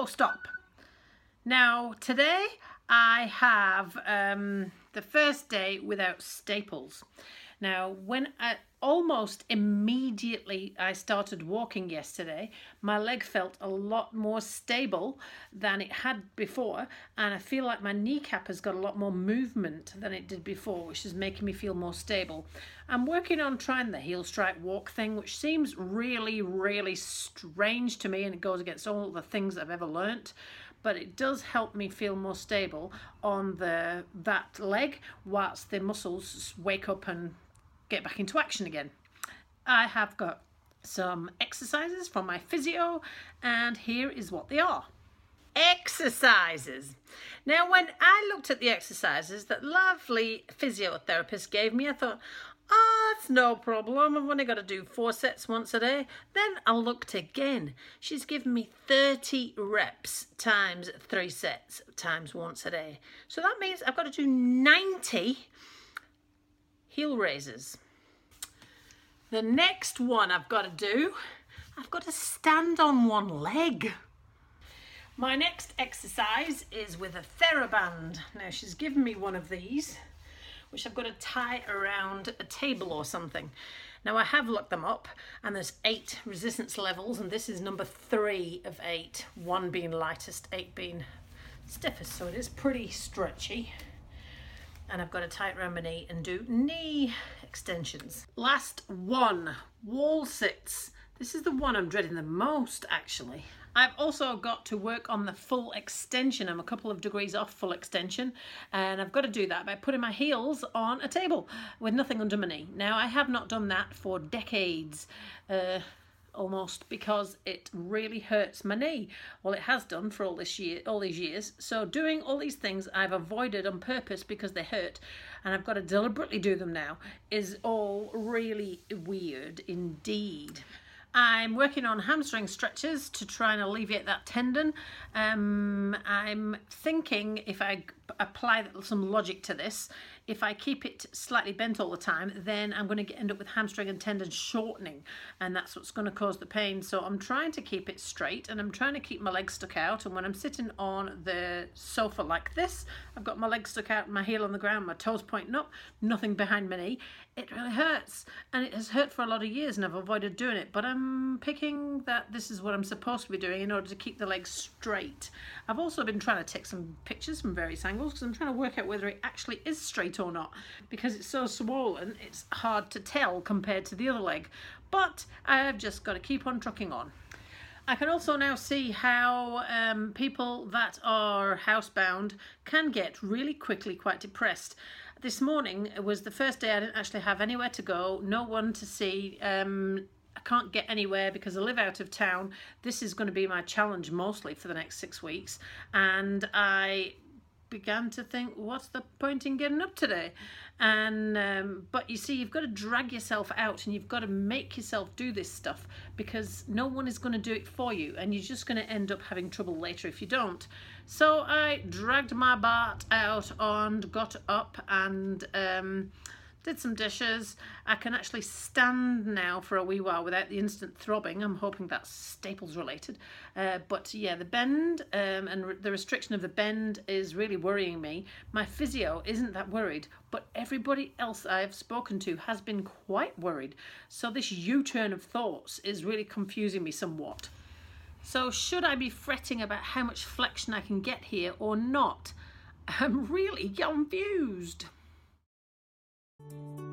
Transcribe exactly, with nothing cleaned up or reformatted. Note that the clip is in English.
full stop. Now today I have um, the first day without staples. Now when I almost immediately I started walking yesterday, my leg felt a lot more stable than it had before, and I feel like my kneecap has got a lot more movement than it did before, which is making me feel more stable. I'm working on trying the heel strike walk thing, which seems really really strange to me, and it goes against all the things I've ever learnt, but it does help me feel more stable on the that leg whilst the muscles wake up and get back into action again. I have got some exercises from my physio, and here is what they are. Exercises. Now when I looked at the exercises that lovely physiotherapist gave me, I thought, oh, it's no problem, I've only got to do four sets once a day. Then I looked again. She's given me thirty reps times three sets times once a day. So that means I've got to do ninety heel raises. The next one I've got to do, I've got to stand on one leg. My next exercise is with a TheraBand. Now she's given me one of these, which I've got to tie around a table or something. Now I have looked them up, and there's eight resistance levels, and this is number three of eight, one being lightest, eight being stiffest, so it is pretty stretchy. And I've got to tie it around my knee and do knee extensions. Last one, wall sits. This is the one I'm dreading the most, actually. I've also got to work on the full extension. I'm a couple of degrees off full extension, and I've got to do that by putting my heels on a table with nothing under my knee. Now, I have not done that for decades, uh, almost, because it really hurts my knee. Well, it has done for all this year, all these years. So doing all these things I've avoided on purpose because they hurt, and I've got to deliberately do them now is all really weird indeed. I'm working on hamstring stretches to try and alleviate that tendon. Um, I'm thinking if I apply some logic to this, if I keep it slightly bent all the time, then I'm going to end up with hamstring and tendon shortening, and that's what's going to cause the pain. So I'm trying to keep it straight, and I'm trying to keep my legs stuck out, and when I'm sitting on the sofa like this, I've got my legs stuck out, my heel on the ground, my toes pointing up, nothing behind my knee. It really hurts, and it has hurt for a lot of years, and I've avoided doing it, but I'm picking that this is what I'm supposed to be doing in order to keep the legs straight. I've also been trying to take some pictures from various angles because I'm trying to work out whether it actually is straight or not, because it's so swollen it's hard to tell compared to the other leg, but I've just got to keep on trucking on. I can also now see how um, people that are housebound can get really quickly quite depressed. This morning was the first day I didn't actually have anywhere to go, no one to see. um, I can't get anywhere because I live out of town. This is going to be my challenge mostly for the next six weeks, and I began to think, what's the point in getting up today? And um, but you see, you've got to drag yourself out, and you've got to make yourself do this stuff, because no one is going to do it for you, and you're just going to end up having trouble later if you don't. So I dragged my butt out and got up and um, did some dishes. I can actually stand now for a wee while without the instant throbbing. I'm hoping that's staples related. Uh, but yeah, the bend um, and re the restriction of the bend is really worrying me. My physio isn't that worried, but everybody else I've spoken to has been quite worried. So this U-turn of thoughts is really confusing me somewhat. So should I be fretting about how much flexion I can get here or not? I'm really confused. Thank you.